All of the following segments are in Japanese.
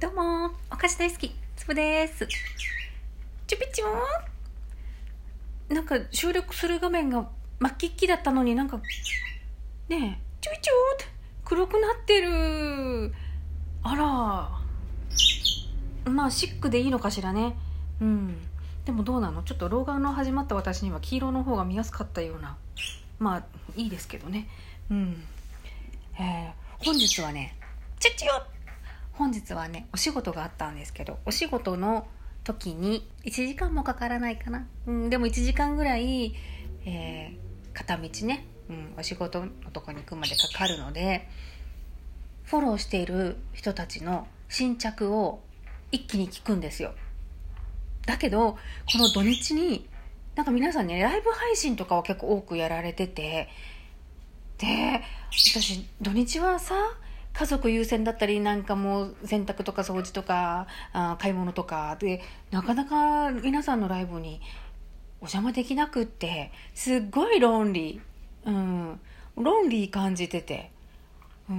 どうも、お菓子大好きつぶです。チュピチューン。なんか収録する画面が真っ黄色だったのに、なんかねえチュピチューって黒くなってる。あら、まあシックでいいのかしらね。でもどうなの、ちょっと老眼の始まった私には黄色の方が見やすかったような。まあいいですけどね。本日はね、お仕事があったんですけど、お仕事の時に1時間もかからないかな、でも1時間ぐらい、片道ね、お仕事のとこに行くまでかかるので、フォローしている人たちの新着を一気に聞くんですよ。だけどこの土日になんか皆さんね、ライブ配信とかを結構多くやられてて、で私土日はさ、家族優先だったり、なんかもう洗濯とか掃除とか買い物とかで、なかなか皆さんのライブにお邪魔できなくって、すっごいロンリー感じてて、ロ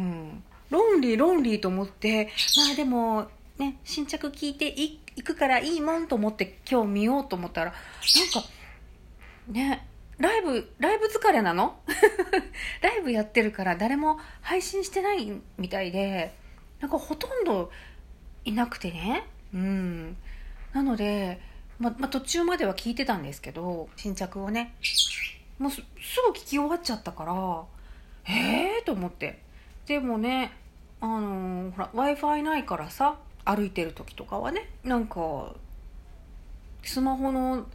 ンリーと思って、まあでもね、新着聞いていくからいいもんと思って今日見ようと思ったら、なんかね、ライブ疲れなのライブやってるから誰も配信してないみたいで、なんかほとんどいなくてね。なので、まあ、途中までは聞いてたんですけど、新着をね、もうすぐ聞き終わっちゃったから、と思って。でもね、ほら Wi-Fi ないからさ、歩いてる時とかはね、なんかスマホの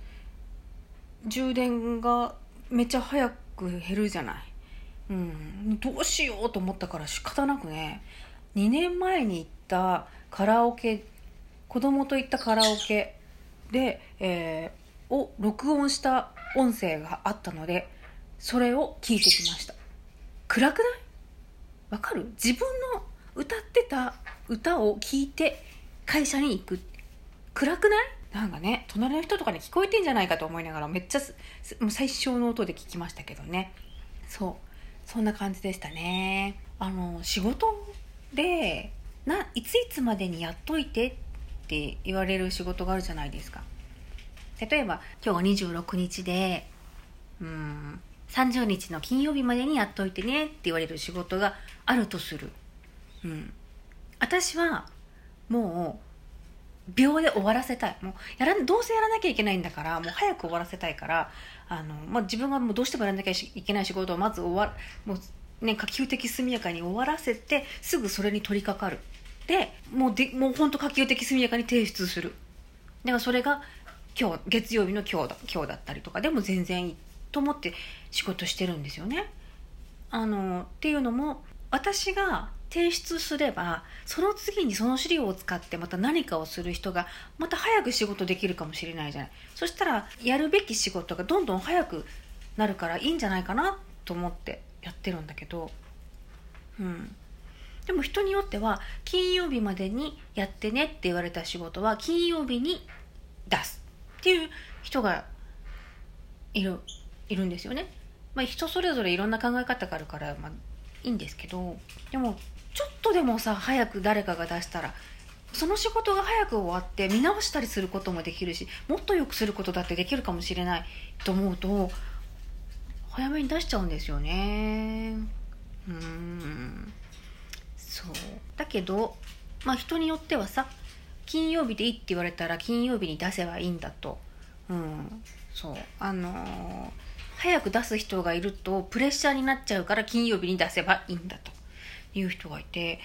充電がめっちゃ早く減るじゃない、どうしようと思ったから仕方なくね、2年前に行ったカラオケ、子供と行ったカラオケで、を録音した音声があったので、それを聞いてきました。暗くない？わかる？自分の歌ってた歌を聞いて会社に行く。暗くない？なんかね、隣の人とかに聞こえてんじゃないかと思いながら、めっちゃ最小の音で聞きましたけどね。そう、そんな感じでしたね。仕事でいついつまでにやっといてって言われる仕事があるじゃないですか。例えば今日が26日で、30日の金曜日までにやっといてねって言われる仕事があるとする。私はもう秒で終わらせたい。もうどうせやらなきゃいけないんだから、もう早く終わらせたいから、自分がもうどうしてもやらなきゃいけない仕事をまずもう、ね、可及的速やかに終わらせて、すぐそれに取り掛かる。でもうほんと可及的速やかに提出する。だからそれが今日、月曜日の今日だったりとかでも全然いいと思って仕事してるんですよね。っていうのも、私が提出すればその次にその資料を使ってまた何かをする人がまた早く仕事できるかもしれないじゃない。そしたらやるべき仕事がどんどん早くなるからいいんじゃないかなと思ってやってるんだけど、でも人によっては金曜日までにやってねって言われた仕事は金曜日に出すっていう人がいるんですよね。人それぞれいろんな考え方があるから、いいんですけど、でもちょっとでもさ、早く誰かが出したらその仕事が早く終わって見直したりすることもできるし、もっと良くすることだってできるかもしれないと思うと、早めに出しちゃうんですよね。そうだけど、人によってはさ、金曜日でいいって言われたら金曜日に出せばいいんだと、早く出す人がいるとプレッシャーになっちゃうから金曜日に出せばいいんだという人がいて、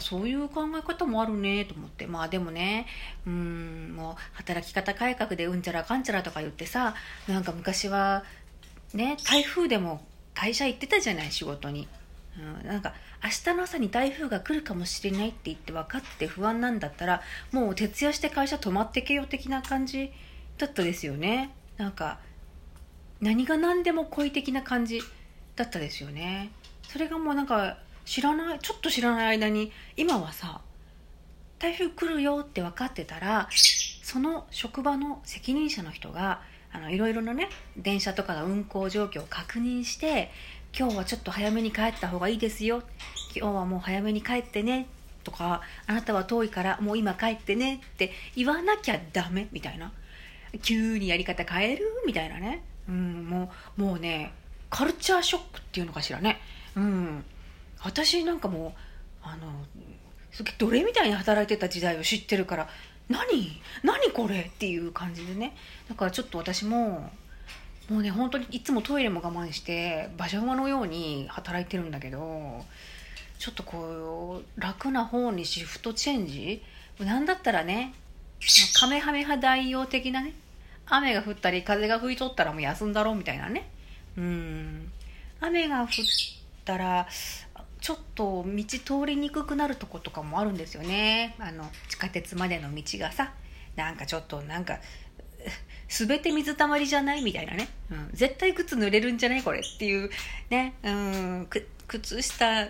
そういう考え方もあるねと思って。でもね、もう働き方改革でうんちゃらかんちゃらとか言ってさ、なんか昔はね、台風でも会社行ってたじゃない、仕事に。なんか明日の朝に台風が来るかもしれないって言って分かって不安なんだったら、もう徹夜して会社泊まってけよ的な感じだったですよね。なんか何が何でも故意的な感じだったですよね。それがもうなんか知らない間に、今はさ、台風来るよって分かってたら、その職場の責任者の人がいろいろなね、電車とかの運行状況を確認して、今日はちょっと早めに帰った方がいいですよ、今日はもう早めに帰ってねとか、あなたは遠いからもう今帰ってねって言わなきゃダメみたいな、急にやり方変えるみたいなね、もうね、カルチャーショックっていうのかしらね、私なんかもうすげえ奴隷みたいに働いてた時代を知ってるから、何これっていう感じでね。だからちょっと私ももうね、本当にいつもトイレも我慢して馬車馬のように働いてるんだけど、ちょっとこう楽な方にシフトチェンジ、なんだったらね、カメハメハ大王的なね、雨が降ったり風が吹いとったらもう休んだろうみたいなね、雨が降ったらちょっと道通りにくくなるとことかもあるんですよね。地下鉄までの道がさ、なんかちょっとなんか全て水たまりじゃないみたいなね、絶対靴濡れるんじゃないこれっていうね、靴下っ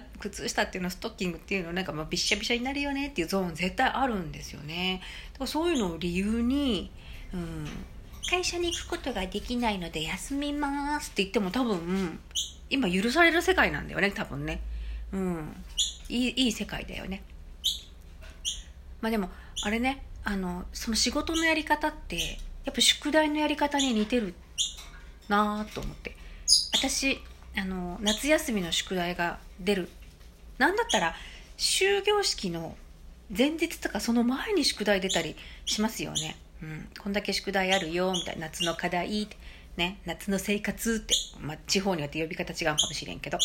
ていうの、ストッキングっていうの、なんかもうびっしゃびしゃになるよねっていうゾーン絶対あるんですよね。だからそういうのを理由に、会社に行くことができないので休みますって言っても、多分今許される世界なんだよね、多分ね。いい世界だよね。まあでもあれね、その仕事のやり方ってやっぱ宿題のやり方に似てるなと思って、私夏休みの宿題が出る、なんだったら終業式の前日とかその前に宿題出たりしますよね。こんだけ宿題あるよみたいな、夏の課題ってね、夏の生活って、まあ、地方によって呼び方違うかもしれんけど、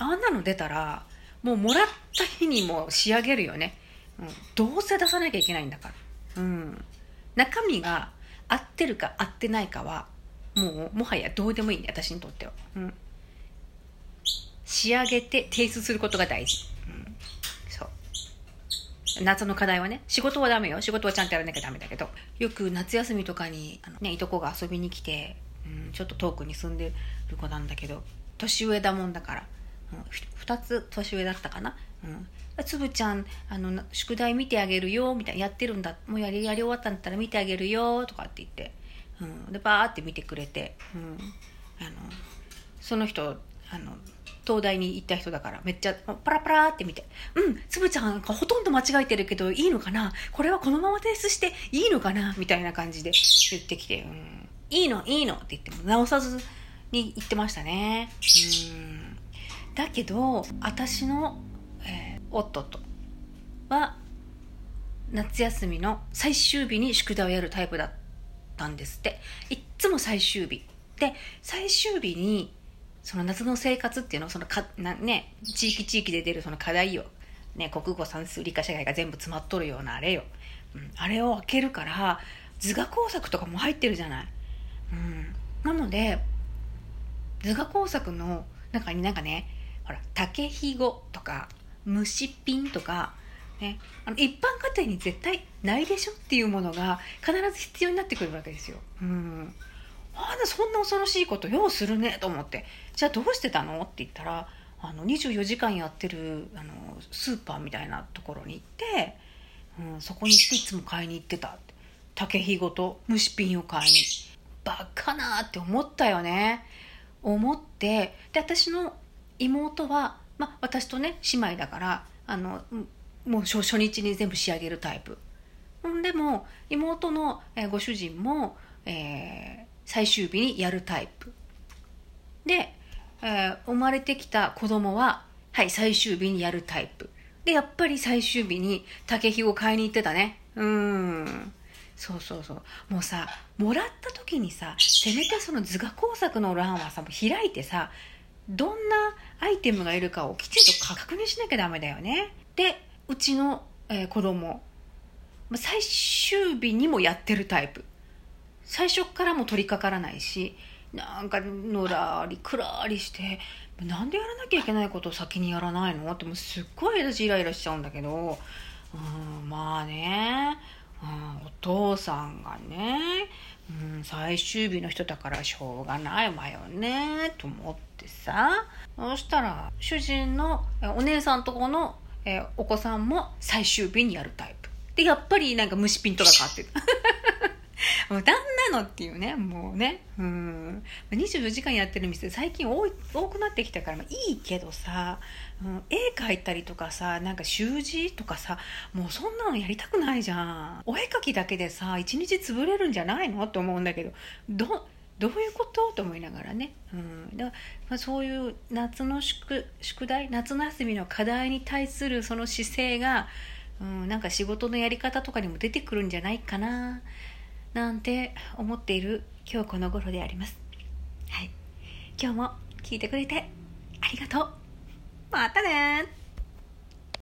あんなの出たらもうもらった日にもう仕上げるよね、どうせ出さなきゃいけないんだから、中身が合ってるか合ってないかはもはやどうでもいいね、私にとっては、仕上げて提出することが大事、そう夏の課題はね。仕事はダメよ、仕事はちゃんとやらなきゃダメだけど、よく夏休みとかにいとこが遊びに来て、ちょっと遠くに住んでる子なんだけど、年上だもんだから、2つ年上だったかな、つぶちゃん宿題見てあげるよみたいな、やってるんだ、もうやり終わったんだったら見てあげるよとかって言って、でバーって見てくれて、その人東大に行った人だから、めっちゃパラパラって見て、つぶちゃんがほとんど間違えてるけどいいのかな、これはこのまま提出していいのかなみたいな感じで言ってきて、いいのって言っても直さずに言ってましたね。だけど私の、夫とは夏休みの最終日に宿題をやるタイプだったんですって。いっつも最終日で、最終日にその夏の生活っていうのを、その地域で出るその課題を、国語算数理科社会が全部詰まっとるようなあれよ、あれを開けるから、図画工作とかも入ってるじゃない、なので図画工作の中になんかね、ほら竹ひごとか虫ピンとか、ね、一般家庭に絶対ないでしょっていうものが必ず必要になってくるわけですよ。そんな恐ろしいことようするねと思って、じゃあどうしてたのって言ったら、24時間やってるスーパーみたいなところに行って、そこに行っていつも買いに行ってたって、竹ひごと虫ピンを買いに、バカなって思ったよね。思って、で私の妹は、私とね姉妹だから、もう初日に全部仕上げるタイプ。でも妹のご主人も、最終日にやるタイプで、生まれてきた子供は、最終日にやるタイプで、やっぱり最終日に竹ひご買いに行ってたね。そうもうさ、もらった時にさ、せめてその図画工作の欄はさ、開いてさ、どんなアイテムがいるかをきちんと確認しなきゃダメだよね。でうちの、子供最終日にもやってるタイプ、最初からも取り掛からないし、なんかのらりくらりして、なんでやらなきゃいけないことを先にやらないのって、もうすっごい私イライラしちゃうんだけど、お父さんがね、最終日の人だからしょうがないわよねと思ってさ、そしたら主人のお姉さんとこのお子さんも最終日にやるタイプで、やっぱりなんか虫ピンとか買ってるもう旦那のっていうね、もうね、うん、24時間やってる店最近多くなってきたから、まあ、いいけどさ、うん、絵描いたりとかさ、なんか習字とかさ、もうそんなのやりたくないじゃん。お絵描きだけでさ1日潰れるんじゃないのと思うんだけど、どういうことと思いながらね、うん、だから、まあ、そういう夏の宿題、夏休みの課題に対するその姿勢が、うん、なんか仕事のやり方とかにも出てくるんじゃないかななんて思っている今日この頃であります。はい、今日も聞いてくれてありがとう。またね。